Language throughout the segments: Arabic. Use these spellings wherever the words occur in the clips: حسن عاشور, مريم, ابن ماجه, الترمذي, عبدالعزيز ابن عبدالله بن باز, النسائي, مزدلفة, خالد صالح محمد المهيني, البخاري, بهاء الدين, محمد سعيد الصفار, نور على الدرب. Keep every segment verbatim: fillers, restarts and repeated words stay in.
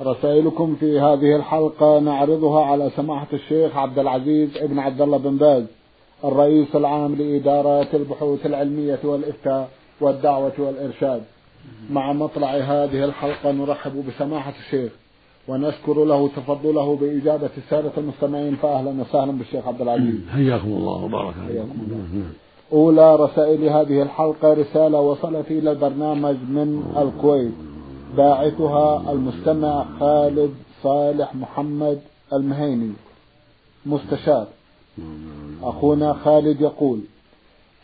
رسائلكم في هذه الحلقة نعرضها على سماحة الشيخ عبدالعزيز ابن عبدالله بن باز، الرئيس العام لإدارات البحوث العلمية والإفتاء والدعوة والإرشاد. مع مطلع هذه الحلقة نرحب بسماحة الشيخ ونشكر له تفضله بإجابة السادة المستمعين. فأهلا وسهلا بالشيخ عبدالعزيز، حياكم الله وبارك عليكم. أولى رسائل هذه الحلقة رسالة وصلت إلى البرنامج من الكويت، باعثها المستمع خالد صالح محمد المهيني، مستشار. أخونا خالد يقول: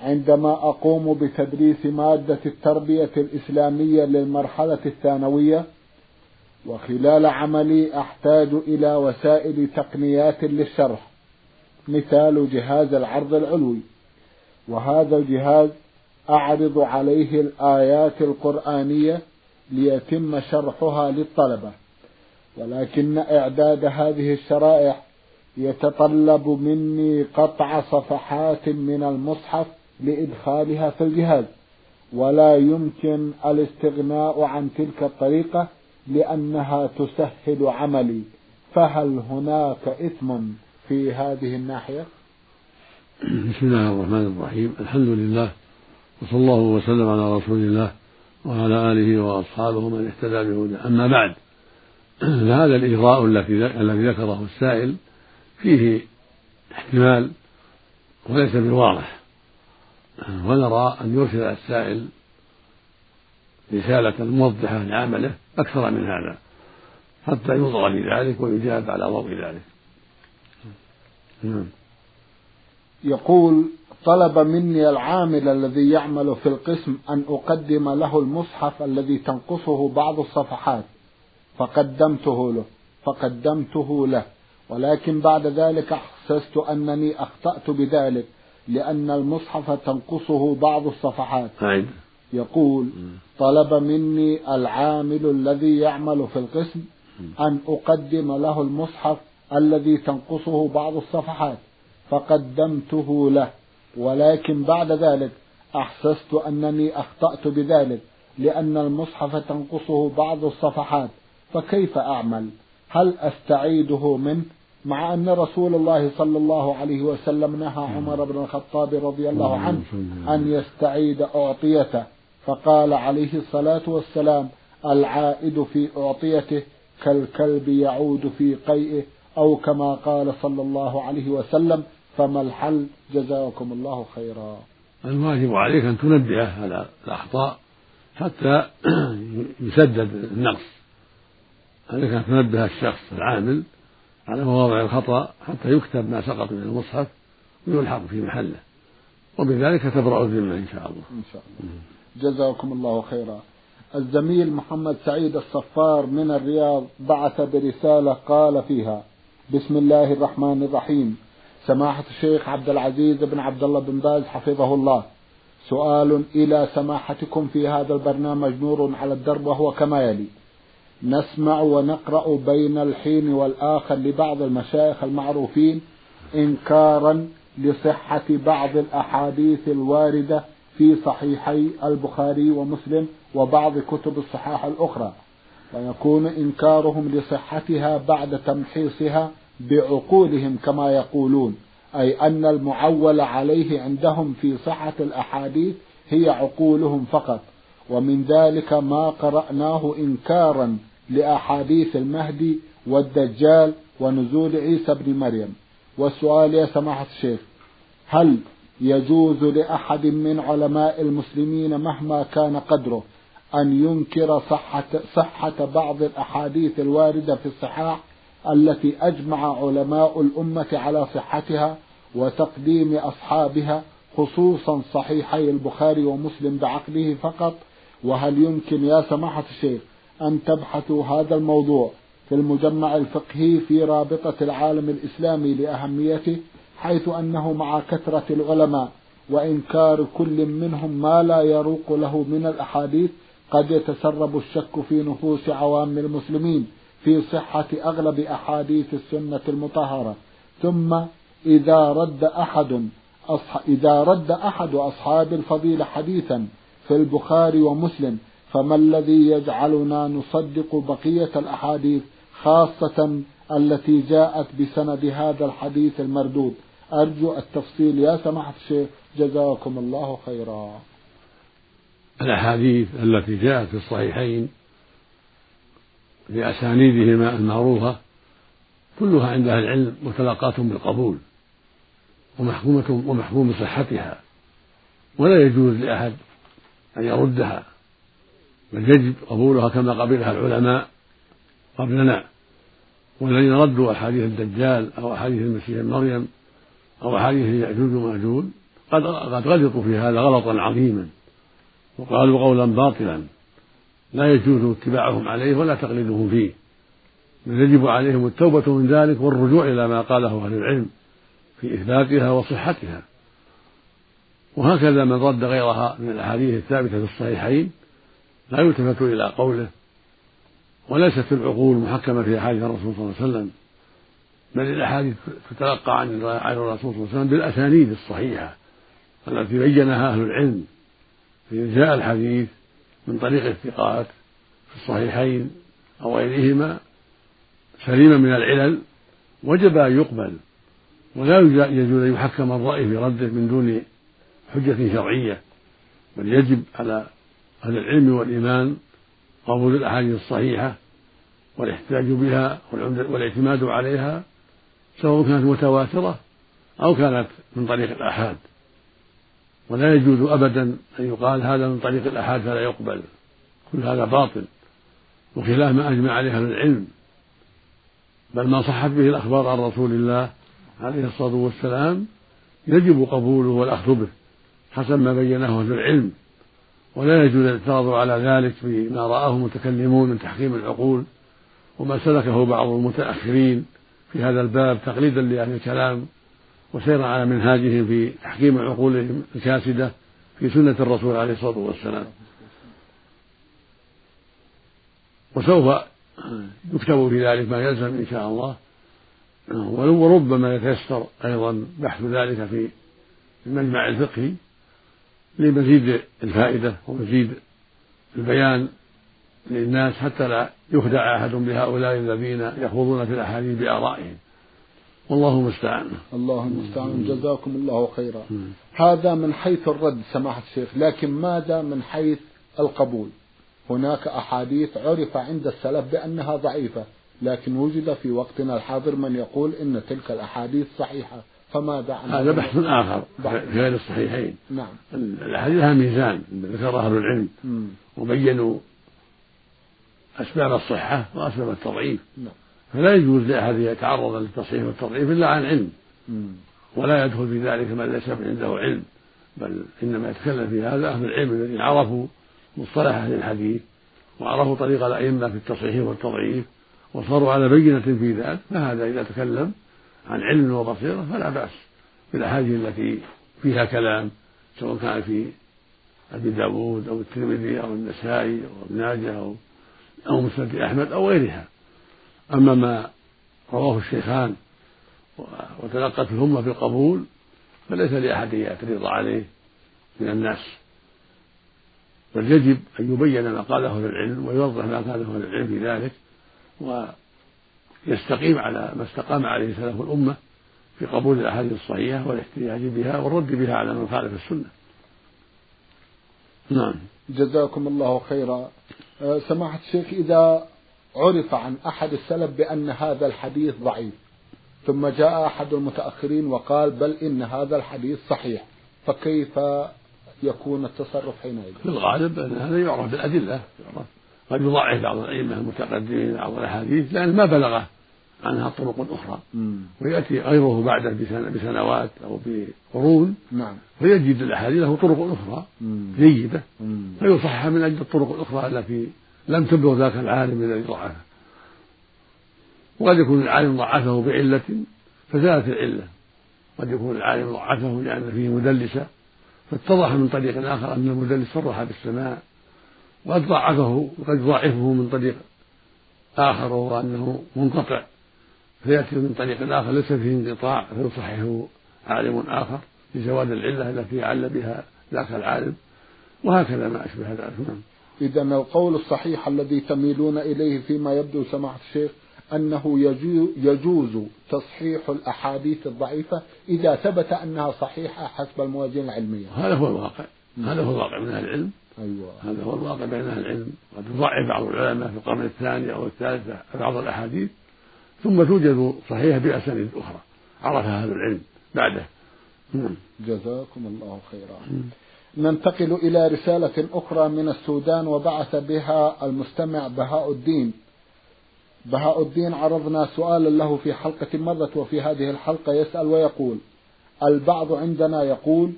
عندما أقوم بتدريس مادة التربية الإسلامية للمرحلة الثانوية، وخلال عملي أحتاج إلى وسائل تقنيات للشرح، مثال جهاز العرض العلوي، وهذا الجهاز أعرض عليه الآيات القرآنية ليتم شرحها للطلبة، ولكن إعداد هذه الشرائح يتطلب مني قطع صفحات من المصحف لإدخالها في الجهاز، ولا يمكن الاستغناء عن تلك الطريقة لأنها تسهل عملي، فهل هناك إثم في هذه الناحية؟ بسم الله الرحمن الرحيم، الحمد لله، وصلى الله وسلم على رسول الله وعلى آله وأصحابه من اهتدى بهداه. أما بعد، هذا الإجراء الذي ذكره السائل فيه احتمال وليس بالواضح، ونرى أن يرسل السائل رسالة موضحة لعمله أكثر من هذا حتى يوضع بذلك ويجاب على ضوء ذلك. يقول: طلب مني العامل الذي يعمل في القسم أن أقدم له المصحف الذي تنقصه بعض الصفحات، فقدمته له فقدمته له ولكن بعد ذلك أحسست أنني أخطأت بذلك لأن المصحف تنقصه بعض الصفحات. يقول: طلب مني العامل الذي يعمل في القسم أن أقدم له المصحف الذي تنقصه بعض الصفحات، فقدمته له ولكن بعد ذلك أحسست أنني أخطأت بذلك لأن المصحف تنقصه بعض الصفحات، فكيف أعمل؟ هل أستعيده منه مع أن رسول الله صلى الله عليه وسلم نهى عمر بن الخطاب رضي الله عنه أن يستعيد أعطيته، فقال عليه الصلاة والسلام: العائد في أعطيته كالكلب يعود في قيئه، أو كما قال صلى الله عليه وسلم. فما الحل؟ جزاكم الله خيرا. الواجب عليك أن تنبهه على الأخطاء حتى يسدد النقص. عليك أن تنبه الشخص العامل على مواضع الخطأ حتى يكتب ما سقط من المصحف ويلحق في محله، وبذلك تبرأ الذمة إن شاء الله. إن شاء الله. جزاكم الله خيرا. الزميل محمد سعيد الصفار من الرياض بعث برسالة قال فيها: بسم الله الرحمن الرحيم، سماحة الشيخ عبدالعزيز بن عبدالله بن باز حفظه الله، سؤال إلى سماحتكم في هذا البرنامج نور على الدرب، وهو كما يلي: نسمع ونقرأ بين الحين والآخر لبعض المشايخ المعروفين إنكارا لصحة بعض الأحاديث الواردة في صحيحي البخاري ومسلم وبعض كتب الصحاح الأخرى، ويكون إنكارهم لصحتها بعد تمحيصها بعقولهم كما يقولون، أي أن المعول عليه عندهم في صحة الأحاديث هي عقولهم فقط، ومن ذلك ما قرأناه إنكارا لأحاديث المهدي والدجال ونزول عيسى بن مريم. والسؤال يا سماحة الشيخ: هل يجوز لأحد من علماء المسلمين مهما كان قدره أن ينكر صحة, صحة بعض الأحاديث الواردة في الصحاح التي أجمع علماء الأمة على صحتها وتقديم أصحابها، خصوصا صحيحي البخاري ومسلم بعقله فقط؟ وهل يمكن يا سماحة الشيخ أن تبحثوا هذا الموضوع في المجمع الفقهي في رابطة العالم الإسلامي لأهميته، حيث أنه مع كثرة العلماء وإنكار كل منهم ما لا يروق له من الأحاديث قد يتسرب الشك في نفوس عوام المسلمين في صحة أغلب أحاديث السنة المطهرة. ثم إذا رد أحد إذا رد أحد أصحاب الفضيلة حديثا في البخاري ومسلم، فما الذي يجعلنا نصدق بقية الأحاديث خاصة التي جاءت بسند هذا الحديث المردود؟ أرجو التفصيل يا سماحة الشيخ، جزاكم الله خيرا. الأحاديث التي جاءت في الصحيحين بأسانيدهما المعروفة كلها عند أهل العلم متلقاة بالقبول ومحكومة ومحكوم صحتها، ولا يجوز لأحد أن يردها، بل يجب قبولها كما قبلها العلماء قبلنا. والذين ردوا أحاديث الدجال أو أحاديث المسيح مريم أو أحاديث يأجوج ومأجوج قد غلطوا في هذا غلطا عظيما، وقالوا قولا باطلا لا يجوز اتباعهم عليه ولا تقليدهم فيه، بل يجب عليهم التوبة من ذلك والرجوع إلى ما قاله أهل العلم في إثباتها وصحتها. وهكذا من رد غيرها من الأحاديث الثابتة في الصحيحين لا يلتفت إلى قوله، وليست العقول محكمة في أحاديث الرسول صلى الله عليه وسلم، بل الأحاديث تتلقى عن الرسول صلى الله عليه وسلم بالأسانيد الصحيحة التي بينها أهل العلم. فإن جاء الحديث من طريق الثقات في الصحيحين أو غيرهما سليما من العلل وجب أن يقبل، ولا يجوز أن يحكم الرأي في رده من دون حجة شرعية، بل يجب على أهل العلم والإيمان قبول الأحاديث الصحيحة والاحتجاج بها والاعتماد عليها، سواء كانت متواترة أو كانت من طريق الآحاد. ولا يجوز أبدا أن يقال هذا من طريق الآحاد فلا يقبل، كل هذا باطل وخلاف ما أجمع عليه أهل العلم، بل ما صحت به الأخبار عن رسول الله عليه الصلاة والسلام يجب قبوله والأخذ به حسب ما بينه أهل العلم. ولا يجوز الاعتراض على ذلك بما رآه المتكلمون من تحكيم العقول وما سلكه بعض المتأخرين في هذا الباب تقليدا لأهل الكلام وسيرا على منهاجهم في تحكيم عقولهم الكاسدة في سنة الرسول عليه الصلاة والسلام. وسوف يكتب في ذلك ما يلزم إن شاء الله، ولو ربما يتيسر أيضا بحث ذلك في المجمع الفقهي لمزيد الفائدة ومزيد البيان للناس، حتى لا يخدع أحد بهؤلاء الذين يخوضون في الأحاديث بآرائهم. والله المستعان. الله المستعان، جزاكم الله خيرا. هذا من حيث الرد سماحة الشيخ، لكن ماذا من حيث القبول؟ هناك أحاديث عرف عند السلف بأنها ضعيفة، لكن وجد في وقتنا الحاضر من يقول إن تلك الأحاديث صحيحة، فماذا عنها؟ هذا بحث آخر في غير الصحيحين. نعم. الأحاديث لها ميزان ذكر أهل العلم مم. وبينوا أسباب الصحة وأسباب التضعيف. نعم. فلا يجوز لأحد يتعرض للتصحيح والتضعيف إلا عن علم، مم. ولا يدخل في ذلك من ليس عنده علم، بل إنما يتكلم في هذا أهل العلم الذين عرفوا مصطلح أهل الحديث وعرفوا طريق الأئمة في التصحيح والتضعيف وصاروا على بينة في ذلك. فهذا إذا تكلم عن علم وبصيرة فلا بأس بالأحاديث التي فيها كلام، سواء كان في أبي داود أو الترمذي أو النسائي أو ابن ماجه أو أو مسند أحمد أو غيرها. أما ما رواه الشيخان وتلقت الأمة في القبول فليس لأحد يعترض عليه من الناس، بل يجب أن يبين ما قاله العلم ويوضح ما قاله العلم في ذلك، ويستقيم على ما استقام عليه سلف الأمة في قبول الأحاديث الصحيحة والاحتجاج بها والرد بها على من خالف السنة. نعم، جزاكم الله خيرا. سماحة الشيخ، إذا عرف عن أحد السلف بأن هذا الحديث ضعيف، ثم جاء أحد المتأخرين وقال بل إن هذا الحديث صحيح، فكيف يكون التصرف حينئذ؟ في الغالب أن هذا يعرف بالأدلة، يعرف قد يضعف بعض الأئمة المتقدمين بعض الأحاديث لأن ما بلغه عنها طرق أخرى، مم. ويأتي غيره بعده بسنوات أو بقرون، نعم. فيجد الأحاديث له طرق أخرى مم. جيدة، مم. فيصحح من أجل الطرق الأخرى التي لم تبلغ ذاك العالم الذي ضعفها. وقد يكون العالم ضعفه بعلة فزالت العلة، قد يكون العالم ضعفه لأن فيه مدلسة فاتضح من طريق آخر أن المدلس صرح بالسماع، وقد ضعفه وقد ضعفه من طريق آخر وأنه منقطع فيأتي من طريق آخر ليس فيه انقطاع فيصححه عالم آخر لجواز العلة التي عل بها ذاك العالم، وهكذا ما أشبه هذا. إذا القول الصحيح الذي تميلون إليه فيما يبدو سماحة الشيخ أنه يجوز تصحيح الأحاديث الضعيفة إذا ثبت أنها صحيحة حسب الموازين العلمية. هذا هو الواقع، هذا هو الواقع من أهل العلم. أيوة. هذا هو الواقع بين أهل العلم، قد ضعف بعض العلماء في القرن الثاني أو الثالث بعض الأحاديث ثم توجد صحيحة بأسانيد أخرى عرفها هذا العلم بعده. جزاكم الله خيرا. ننتقل إلى رسالة أخرى من السودان وبعث بها المستمع بهاء الدين. بهاء الدين عرضنا سؤالا له في حلقة مرت وفي هذه الحلقة يسأل ويقول: البعض عندنا يقول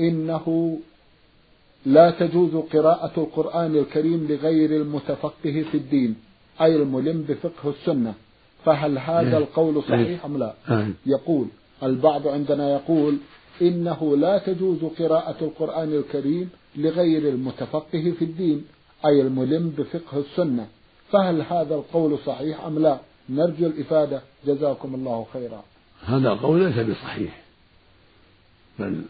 إنه لا تجوز قراءة القرآن الكريم لغير المتفقه في الدين، أي الملم بفقه السنة، فهل هذا القول صحيح أم لا؟ يقول البعض عندنا يقول إنه لا تجوز قراءة القرآن الكريم لغير المتفقه في الدين، أي الملم بفقه السنة، فهل هذا القول صحيح أم لا؟ نرجو الإفادة جزاكم الله خيرا. هذا القول ليس بصحيح، بل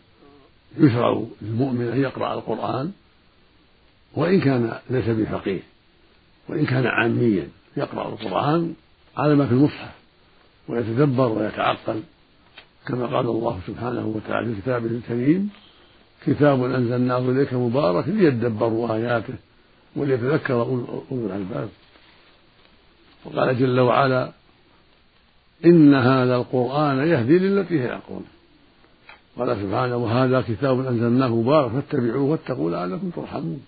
يشرع المؤمن أن يقرأ القرآن وإن كان ليس بفقيه وإن كان عاميا، يقرأ القرآن على ما في المصحف ويتدبر ويتعقل، كما قال الله سبحانه وتعالى في كتابه الكريم: كتاب أنزلناه إليك مبارك ليدبروا آياته وليتذكر أولو الألباب. وقال جل وعلا: إن هذا القرآن يهدي للتي هي أقوم. قال سبحانه: وهذا كتاب أنزلناه مبارك فاتبعوه واتقوا لعلكم ترحمون.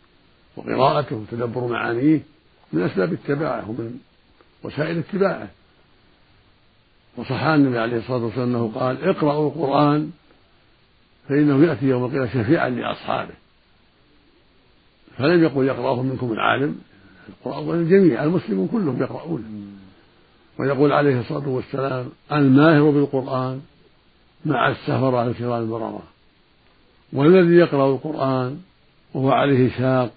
وقراءته وتدبر معانيه من أسباب اتباعه ومن وسائل اتباعه. وصح عن النبي عليه الصلاة والسلام أنه قال: اقرأوا القرآن فإنه يأتي يوم القيامة شفيعا لأصحابه. فلم يقل يقرأه منكم العالم، القرآن الجميع المسلمون كلهم يقرؤونه. ويقول عليه الصلاة والسلام: الماهر بالقرآن مع السفرة الكرام البررة، والذي يقرأ القرآن وهو عليه شاق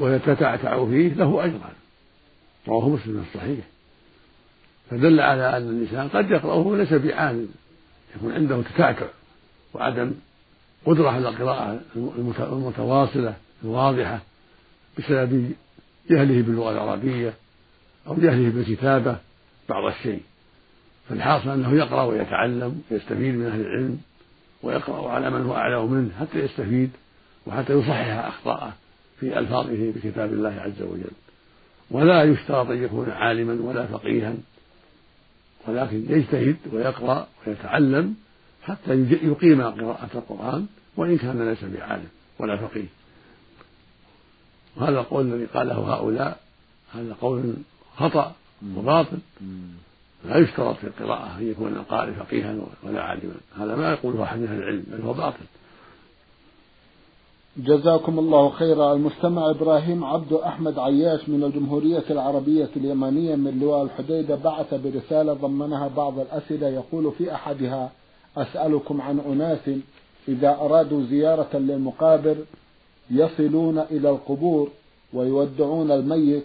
ويتتعتع فيه له أجرا. رواه مسلم الصحيح. فدل على أن الإنسان قد يقرأه وليس بعالم، يكون عنده تتعتع وعدم قدرة على القراءة المتواصلة الواضحة بسبب جهله باللغة العربية أو جهله بالكتابة بعض الشيء. فالحاصل أنه يقرأ ويتعلم ويستفيد من أهل العلم، ويقرأ على من هو أعلى منه حتى يستفيد وحتى يصحح أخطاءه في ألفاظه بكتاب الله عز وجل. ولا يشترط أن يكون عالما ولا فقيها، ولكن يجتهد ويقرأ ويتعلم حتى يقيم قراءة القرآن وإن كان ليس بعالم ولا فقيه. وهذا القول الذي قاله هؤلاء هذا قول خطأ وباطل. لا يشترط في القراءة أن يكون القارئ فقيها ولا عالما، هذا ما يقوله أحد من أهل العلم بل هو باطل. جزاكم الله خيرا. المستمع إبراهيم عبد احمد عياش من الجمهورية العربية اليمنية من لواء الحديدة بعث برسالة ضمنها بعض الأسئلة، يقول في أحدها: أسألكم عن أناس إذا أرادوا زيارة للمقابر يصلون إلى القبور ويودعون الميت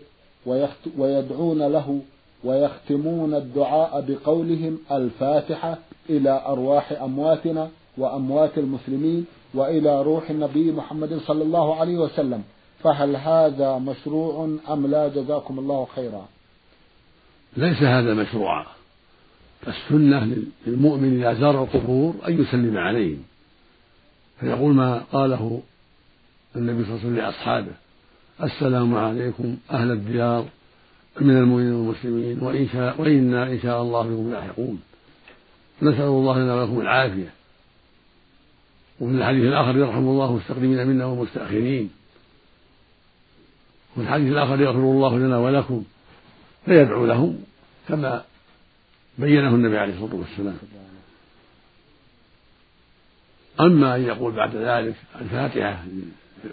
ويدعون له ويختمون الدعاء بقولهم: الفاتحة إلى أرواح أمواتنا وأموات المسلمين وإلى روح النبي محمد صلى الله عليه وسلم، فهل هذا مشروع أم لا جزاكم الله خيرا؟ ليس هذا مشروعا. السنة للمؤمن إذا زار القبور أن يسلم عليهم، فيقول ما قاله النبي صلى الله عليه وسلم لأصحابه: السلام عليكم أهل الديار من المؤمنين والمسلمين وإنا إن شاء الله بكم لاحقون، نسأل الله لنا ولكم العافية. ومن الحديث الآخر: يرحم الله المستقدمين منا والمستأخرين. ومن الحديث الآخر: يغفر الله لنا ولكم، فيدعو لهم كما بينه النبي عليه الصلاة والسلام. أما أن يقول بعد ذلك الفاتحة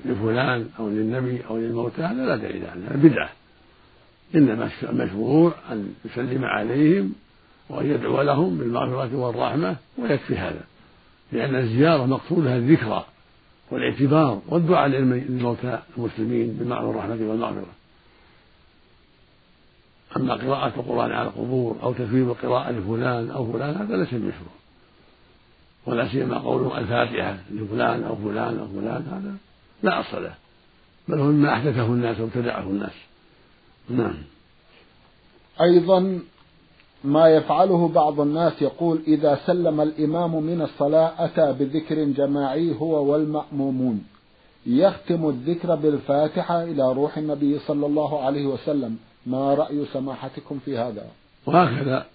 لفلان أو للنبي أو للموتى لا داعي لها، بدعة إنما المشروع أن يسلم عليهم وأن يدعو لهم بالمغفرة والرحمة ويكفي هذا، لأن الزيارة مقصودها الذكرى والاعتبار والدعاء للموتى المسلمين بالمعنى والرحمة والمغفرة. أما قراءة القرآن على القبور أو تفويض القراءة لفلان أو فلان هذا ليس المشروع، ولا سيما قوله الفاتحة لفلان أو فلان أو فلان هذا لا أصل له، بل هو ما أحدثه الناس وابتدعه الناس. نعم. أيضا ما يفعله بعض الناس يقول إذا سلم الإمام من الصلاة أتى بذكر جماعي هو والمأمومون، يختم الذكر بالفاتحة إلى روح النبي صلى الله عليه وسلم، ما رأي سماحتكم في هذا؟ وهكذا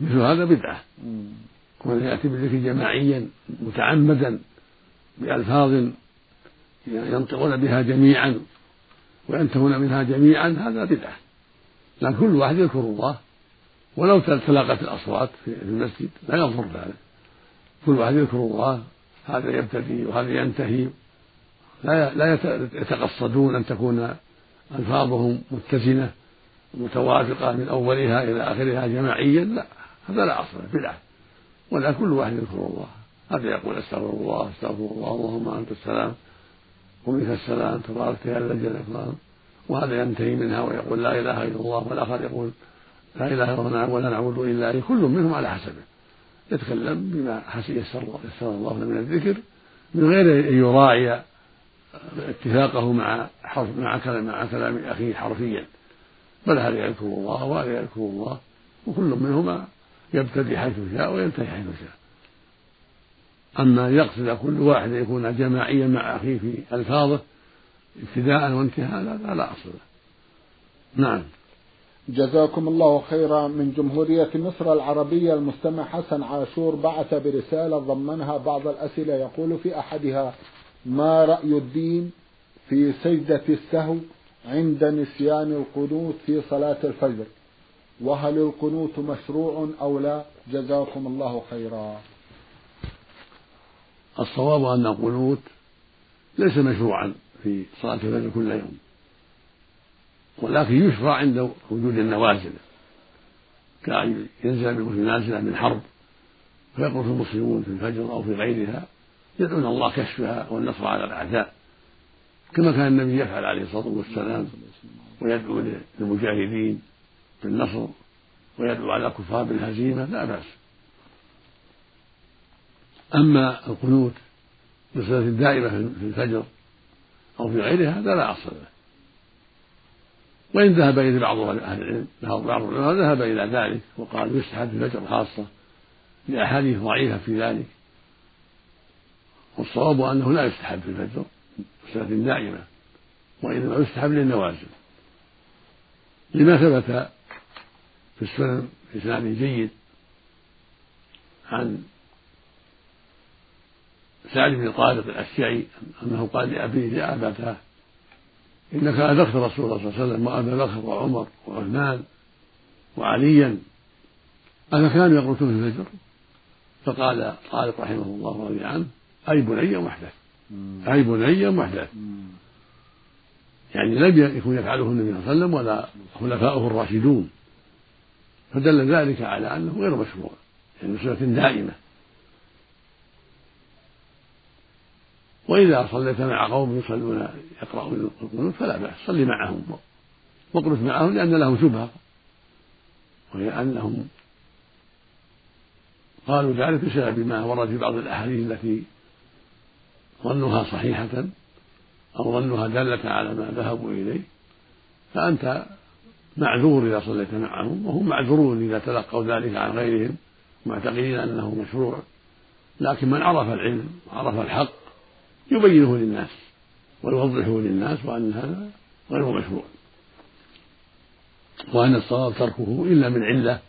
مثل هذا بدعة، ومن يأتي بالذكر جماعيا متعمدا بألفاظ ينطقون بها جميعا وينتهون منها جميعا هذا بدعة، لأن كل واحد يذكر الله ولو تلاقت الأصوات في المسجد لا يضر ذلك، كل واحد يذكر الله، هذا يبتدي وهذا ينتهي، لا يتقصدون أن تكون ألفاظهم متزنة متوافقة من أولها إلى آخرها جماعيا، لا هذا لا أصل له بدعة، ولا كل واحد يذكر الله، هذا يقول استغفر الله استغفر الله اللهم أنت السلام ومنك السلام تبارك يا ذا الجلال والإكرام، وهذا ينتهي منها ويقول لا إله إلا الله، والآخر يقول لا إله إلا الله ولا نعبد إلا إياه، كل منهم على حسبه يتكلم بما حسب يسر الله من الذكر من غير أن يراعي اتفاقه مع حرف مع كلام مع كلام أخيه حرفيا، بل هذا يذكر الله وهذا يذكر الله، وكل منهما يبتدي حيث شاء وينتهي حيث شاء. أما يقصد كل واحد يكون جماعيا مع أخيه في ألفاظه ابتداء وانتهاء لا لا أصل له. نعم. جزاكم الله خيرا. من جمهورية مصر العربية المستمع حسن عاشور بعث برسالة ضمنها بعض الأسئلة، يقول في أحدها ما رأي الدين في سجدة السهو عند نسيان القنوت في صلاة الفجر، وهل القنوت مشروع أو لا؟ جزاكم الله خيرا. الصواب أن القنوت ليس مشروعا في صلاة الفجر كل يوم، ولكن يشرع عند وجود النوازل، كأن ينزل بالمسلم نازلة من حرب فيقرأ المسلمون في الفجر أو في غيرها يدعون الله كشفها والنصر على الأعداء، كما كان النبي يفعل عليه الصلاة والسلام ويدعو للمجاهدين بالنصر ويدعو على الكفار بالهزيمة لا بأس. أما القنوت بالصلاة الدائمة في الفجر أو في غيرها هذا لا أصل له، وإن ذهب إلى بعض أهل العلم بعض العلماء ذهب إلى ذلك وقال يستحب الفجر خاصة لأحاديث ضعيفة في ذلك، والصواب أنه لا يستحب في الفجر صلاة دائمة، وإنما يستحب للنوازل لما ثبت في السنن بإسناد جيد عن سعد بن طارق الأشجعي أنه قال لأبيه يا أبتاه إنك أدركت رسول الله صلى الله عليه وسلم وأبا بكر وعمر وعثمان وعليا أنا كانوا يقرؤون في الفجر، فقال طارق رحمه الله رضي عنه أي بني محدث أي بني محدث، يعني لم يكن يفعله النبي صلى الله عليه وسلم ولا خلفاؤه الراشدون، فدل ذلك على أنه غير مشروع يعني بصلة دائمة. وإذا صليت مع قوم يصلون يقرأون القنوت فلا بأس، صلي معهم واقنت معهم لأن لهم شبهة، ولأنهم قالوا ذلك بسبب ما ورد في بعض الأحاديث التي ظنها صحيحة أو ظنها دالة على ما ذهبوا إليه، فأنت معذور إذا صليت معهم، وهم معذورون إذا تلقوا ذلك عن غيرهم معتقدين أنه مشروع، لكن من عرف العلم وعرف الحق يبينه للناس ويوضحه للناس وأن هذا غير مشروع، وأن الصواب تركه إلا من علة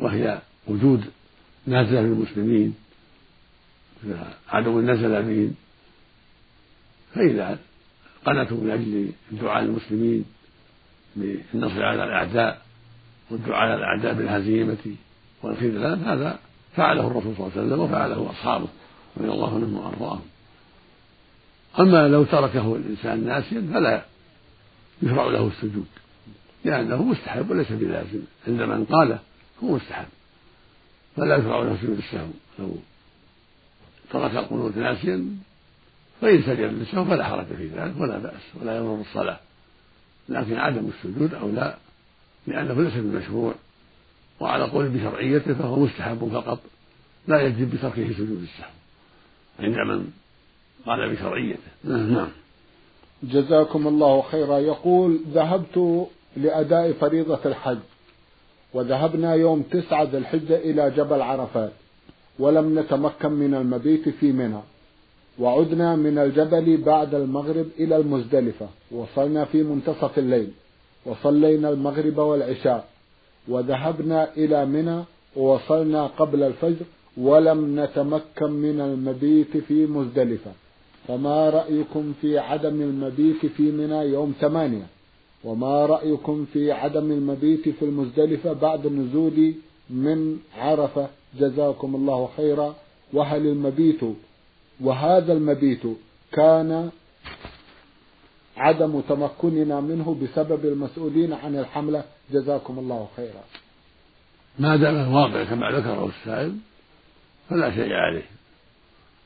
وهي وجود نازلة للمسلمين عدو نزل بهم، فإذا قنتوا من أجل الدعاء للمسلمين بالنصر على الأعداء والدعاء على الأعداء بالهزيمة والخذلان هذا فعله الرسول صلى الله عليه وسلم وفعله أصحابه رضي الله عنهم وأرضاهم. أما لو تركه الإنسان ناسيا فلا يشرع له السجود لأنه مستحب وليس بلازم عند من قاله، هو مستحب فلا يشرع له سجود السهو. لو ترك القنوت ناسيا فإن سجد للسهو فلا حرج في ذلك ولا بأس ولا يضر الصلاة، لكن عدم السجود أو لا لأنه ليس بالمشروع، وعلى قول بشرعيته فهو مستحب فقط لا يجب بتركه سجود السهو عند من قال بشرعيته. نعم. جزاكم الله خيرا. يقول ذهبت لأداء فريضة الحج وذهبنا يوم تسعة ذي الحجة إلى جبل عرفات ولم نتمكن من المبيت في منى، وعدنا من الجبل بعد المغرب إلى المزدلفة، وصلنا في منتصف الليل وصلينا المغرب والعشاء وذهبنا إلى منى ووصلنا قبل الفجر ولم نتمكن من المبيت في مزدلفة، فما رأيكم في عدم المبيت في منى يوم ثمانية، وما رأيكم في عدم المبيت في المزدلفة بعد النزول من عرفة؟ جزاكم الله خيرا. وهل المبيت وهذا المبيت كان عدم تمكننا منه بسبب المسؤولين عن الحملة؟ جزاكم الله خيرا. ما دام الواقع كما ذكره السائل فلا شيء عليه،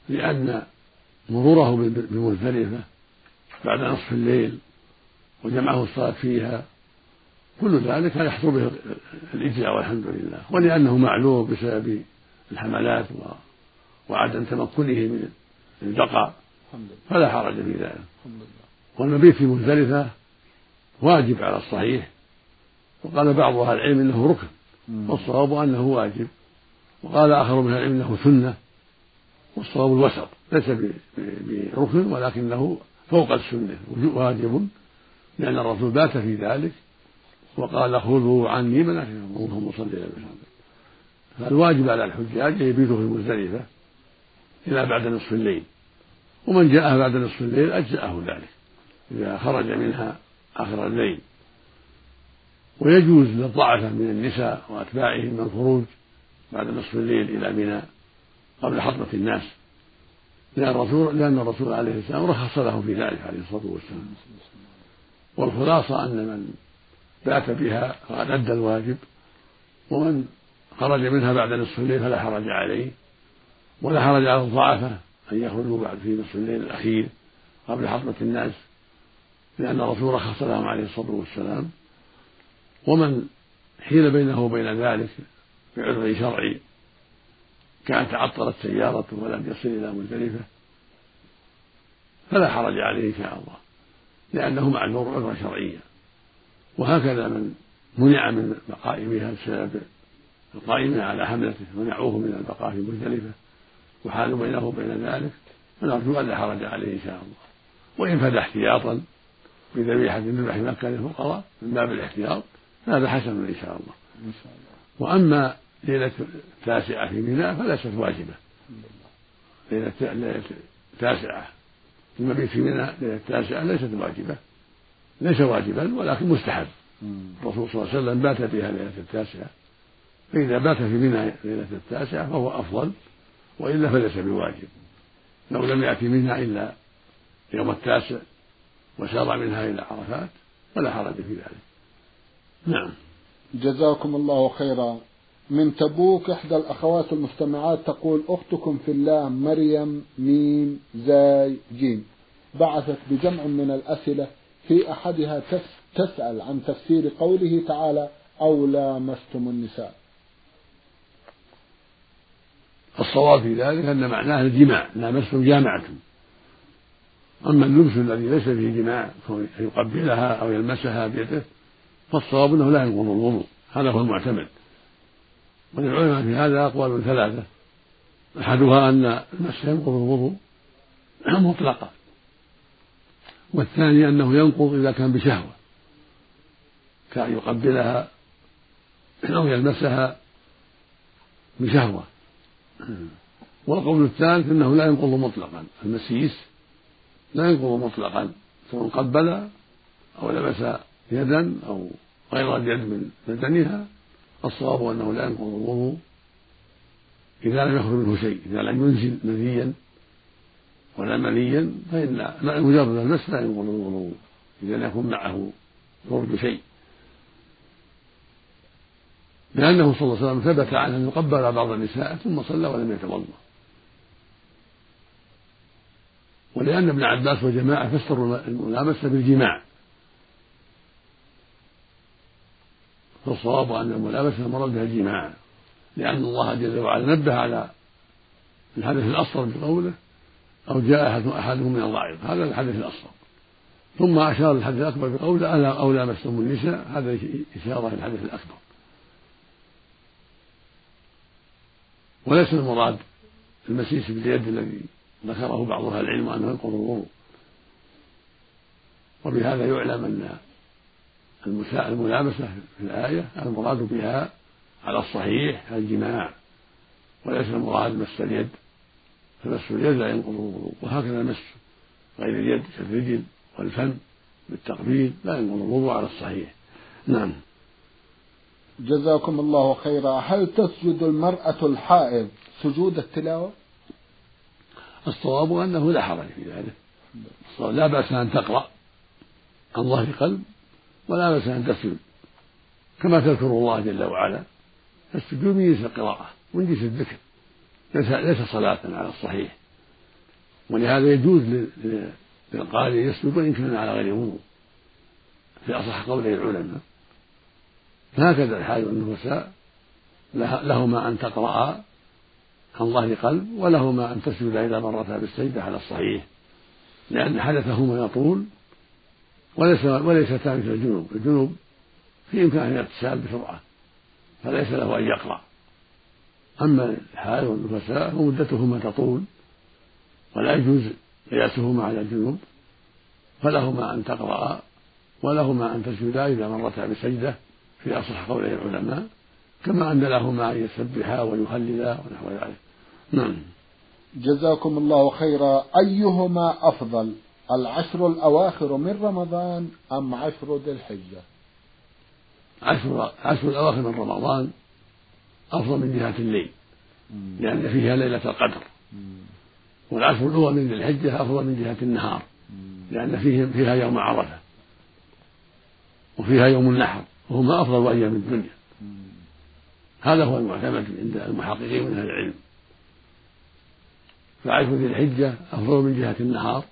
لأن مروره بمزدلفة بعد نصف الليل وجمعه الصلاة فيها كل ذلك يحصل به الإجزاء والحمد لله، ولأنه معلوم بسبب الحملات وعدم تمكنه من البقاء فلا حرج في ذلك. والمبيت في مزدلفة واجب على الصحيح، وقال بعض أهل العلم أنه ركن والصواب أنه واجب، وقال آخر من العلم أنه سنة والصواب الوسط ليس بركن ولكنه فوق السنة واجب، لأن الرسول بات في ذلك وقال خذوا عني مناسككم اللهم صل على محمد. فالواجب على الحجاج يبيته في المزدلفة إلى بعد نصف الليل، ومن جاءه بعد نصف الليل أجزأه ذلك إذا خرج منها آخر الليل. ويجوز للضعفة من النساء وأتباعهم الخروج بعد نصف الليل إلى منى قبل حطمة الناس، لأن الرسول, لأن الرسول عليه السلام رخص له في ذلك عليه الصلاة والسلام. والخلاصة أن من بات بها فقد أدى الواجب، ومن خرج منها بعد نصف الليل فلا حرج عليه، ولا حرج على الضعفة أن يخرجوا بعد في نصف الليل الأخير قبل حطمة الناس، لأن الرسول رخص لهم عليه الصلاة والسلام. ومن حيل بينه وبين ذلك بعذر شرعي كان تعطلت سيارته ولم يصل إلى مزدلفة فلا حرج عليه إن شاء الله، لأنه معذور عذرا شرعيا. وهكذا من منع من بقاء بها بسبب القائمين على حملته منعوه من البقاء في مزدلفة وحال بينه وبين ذلك فنرجو أن لا حرج عليه إن شاء الله، وإن فدى احتياطا بذبيحة ذبح مكة للفقراء من باب الاحتياط هذا حسن إن شاء الله. وأما ليلة تاسعة في منى فليست واجبة، ليلة تاسعة المبيت في منى ليلة تاسعة ليست واجبة، ليس واجبا ولكن مستحب. الرسول صلى الله عليه وسلم بات بها ليلة التاسعة، فإذا بات في منى ليلة التاسعة فهو أفضل، وإلا فليس بواجب. لو لم يأتي منها إلا يوم التاسع وسار منها إلى عرفات فلا حرج في ذلك. نعم. جزاكم الله خيرا. من تبوك إحدى الأخوات المستمعات تقول: أختكم في الله مريم ميم زاي جيم بعثت بجمع من الأسئلة، في أحدها تسأل عن تفسير قوله تعالى: أو لامستم النساء. الصواب في ذلك أن معناه الجماع، لامستم جامعتم. أما اللمس الذي ليس فيه جماع يقبلها أو يلمسها بيده فالصواب أنه لا ينقض الوضوء، هذا هو المعتمد. وللعلماء في هذا أقوال ثلاثة: أحدها أن المس ينقض الوضوء مطلقا، والثاني أنه ينقض إذا كان بشهوة كأن يقبلها أو يلمسها بشهوة، والقول الثالث أنه لا ينقض مطلقا، المسيس لا ينقض مطلقا سواء قبل أو لمس يدا أو غير يد من بدنها، الصواب أنه لا ينقض الوضوء إذا لم يخرج منه شيء، إذا لم ينزل مذيا ولا منيا فإن مجرد المس لا ينقض الوضوء إذا لم يكن معه يرد شيء، لأنه صلى الله عليه وسلم ثبت عنه أنه قبل بعض النساء ثم صلى ولم يتوضأ، ولأن ابن عباس وجماعة فسروا الملامسة بالجماع، فالصواب أن الملامسة مرادها الجماع، لأن الله جل وعلا نبه على الحدث الأصغر بقوله أو جاء أحدهم من الغائط، هذا الحدث الأصغر، ثم أشار الحدث الأكبر بقوله ألا أو لامستم النساء، هذا إشارة الحدث الأكبر، وليس المراد المسيس باليد الذي ذكره بعض اهل العلم أنه ينقض الوضوء. وبهذا يعلم أن الملامسة في الآية المراد بها على الصحيح الجماع، وليس المراد مس اليد، فمس اليد لا ينقض الوضوء، وهكذا مس غير اليد كالرجل والفم بالتقبيل لا ينقض الوضوء على الصحيح. نعم. جزاكم الله خيرا. هل تسجد المرأة الحائض سجود التلاوة؟ الصواب أنه لا حرج في ذلك، لا بأس أن تقرأ الله في قلب، ولا بأس أن تسجد كما تذكر الله جل وعلا، السجود من جنس القراءة ومن جنس الذكر، ليس صلاة على الصحيح، ولهذا يجوز للقارئ يسجد وإن كان على غير وضوء في أصح قوله العلماء. هكذا الحال والنفساء لهما أن تقرأ الله قلب، ولهما أن تسجد إذا مرتها بالسجدة على الصحيح، لأن حدثهما يطول، وليس وليستا مثل الجنوب، الجنوب في إمكانه الاغتسال بسرعة فليس له أن يقرأ، أما الحال والنفساء فمدتهما تطول ولا يجوز قياسهما على الجنوب، فلهما أن تقرأ ولهما أن تسجد إذا مرتها بالسجدة في أصح قوله العلماء، كما أن لهما أن يسبحا ويهللا ونحو ذلك. نعم. جزاكم الله خيرا. أيهما أفضل، العشر الأواخر من رمضان أم عشر ذي الحجة؟ عشر, عشر الأواخر من رمضان أفضل من جهة الليل، لأن يعني فيها ليلة القدر، والعشر الأول من ذي الحجة أفضل من جهة النهار، لأن يعني فيها يوم عرفة وفيها يوم النحر، وهما أفضل أيام الدنيا. هذا هو المعتمد عند المحققين من أهل العلم، فعشر ذي الحجة أفضل من جهة النهار،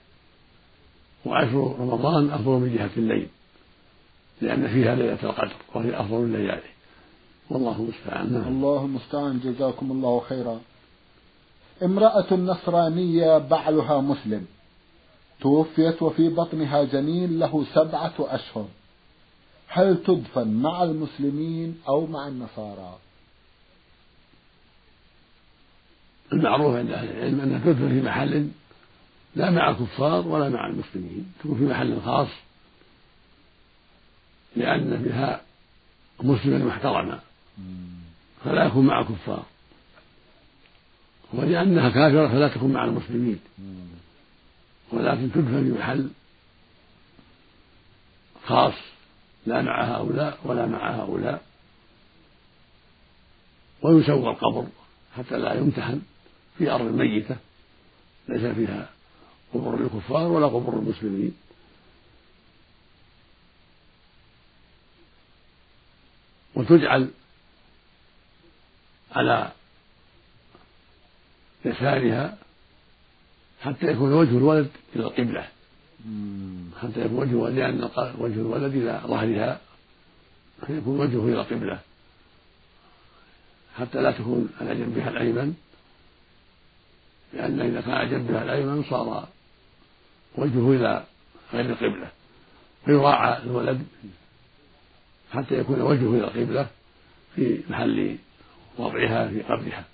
وعشر رمضان أفضل من جهة الليل، لأن فيها ليلة القدر وهي أفضل الليالي، والله المستعان. الله المستعان. جزاكم الله خيرا. امرأة نصرانية بعلها مسلم توفيت وفي بطنها جنين له سبعة أشهر، هل تدفن مع المسلمين أو مع النصارى؟ المعروف عند أهل العلم أنها تدفن في محل لا مع كفار ولا مع المسلمين، تكون في محل خاص، لأن بها مسلما محترما فلا يكون مع كفار، ولأنها كافرة فلا تكون مع المسلمين، ولكن تدفن في محل خاص لا مع هؤلاء ولا مع هؤلاء، ويسوى القبر حتى لا يمتحن في أرض ميتة ليس فيها قبر الكفار ولا قبر المسلمين، وتجعل على يسارها حتى يكون وجه الولد إلى القبلة، حتى يكون وجهه، لأن وجه الولد إلى ظهرها يكون وجهه إلى القبلة، حتى لا تكون على جنبها الأيمن، لأن إذا كان على جنبها الأيمن صار وجهه إلى غير القبلة، فيراعى الولد حتى يكون وجهه إلى القبلة في محل وضعها في قبرها.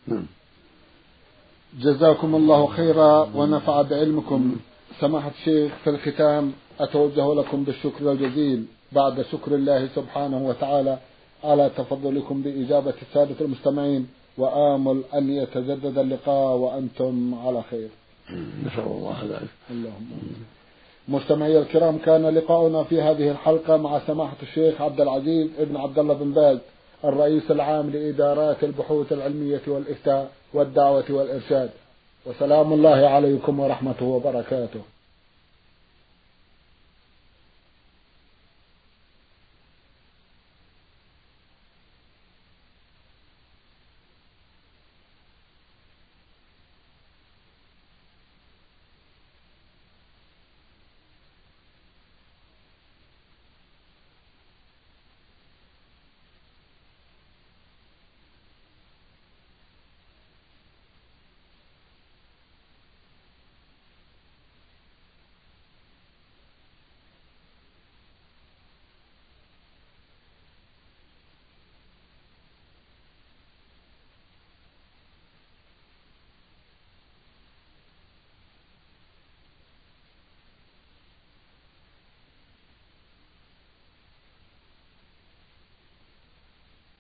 جزاكم الله خيرا ونفع بعلمكم. سماحة الشيخ، في الختام أتوجه لكم بالشكر الجزيل بعد شكر الله سبحانه وتعالى على تفضلكم بإجابة السادة المستمعين، وآمل أن يتجدد اللقاء وأنتم على خير إن شاء الله. ذلك اللهم مستمعي الكرام، كان لقاؤنا في هذه الحلقة مع سماحة الشيخ عبدالعزيز ابن عبدالله بن باز، الرئيس العام لإدارات البحوث العلمية والإفتاء والدعوة والإرشاد، وسلام الله عليكم ورحمته وبركاته.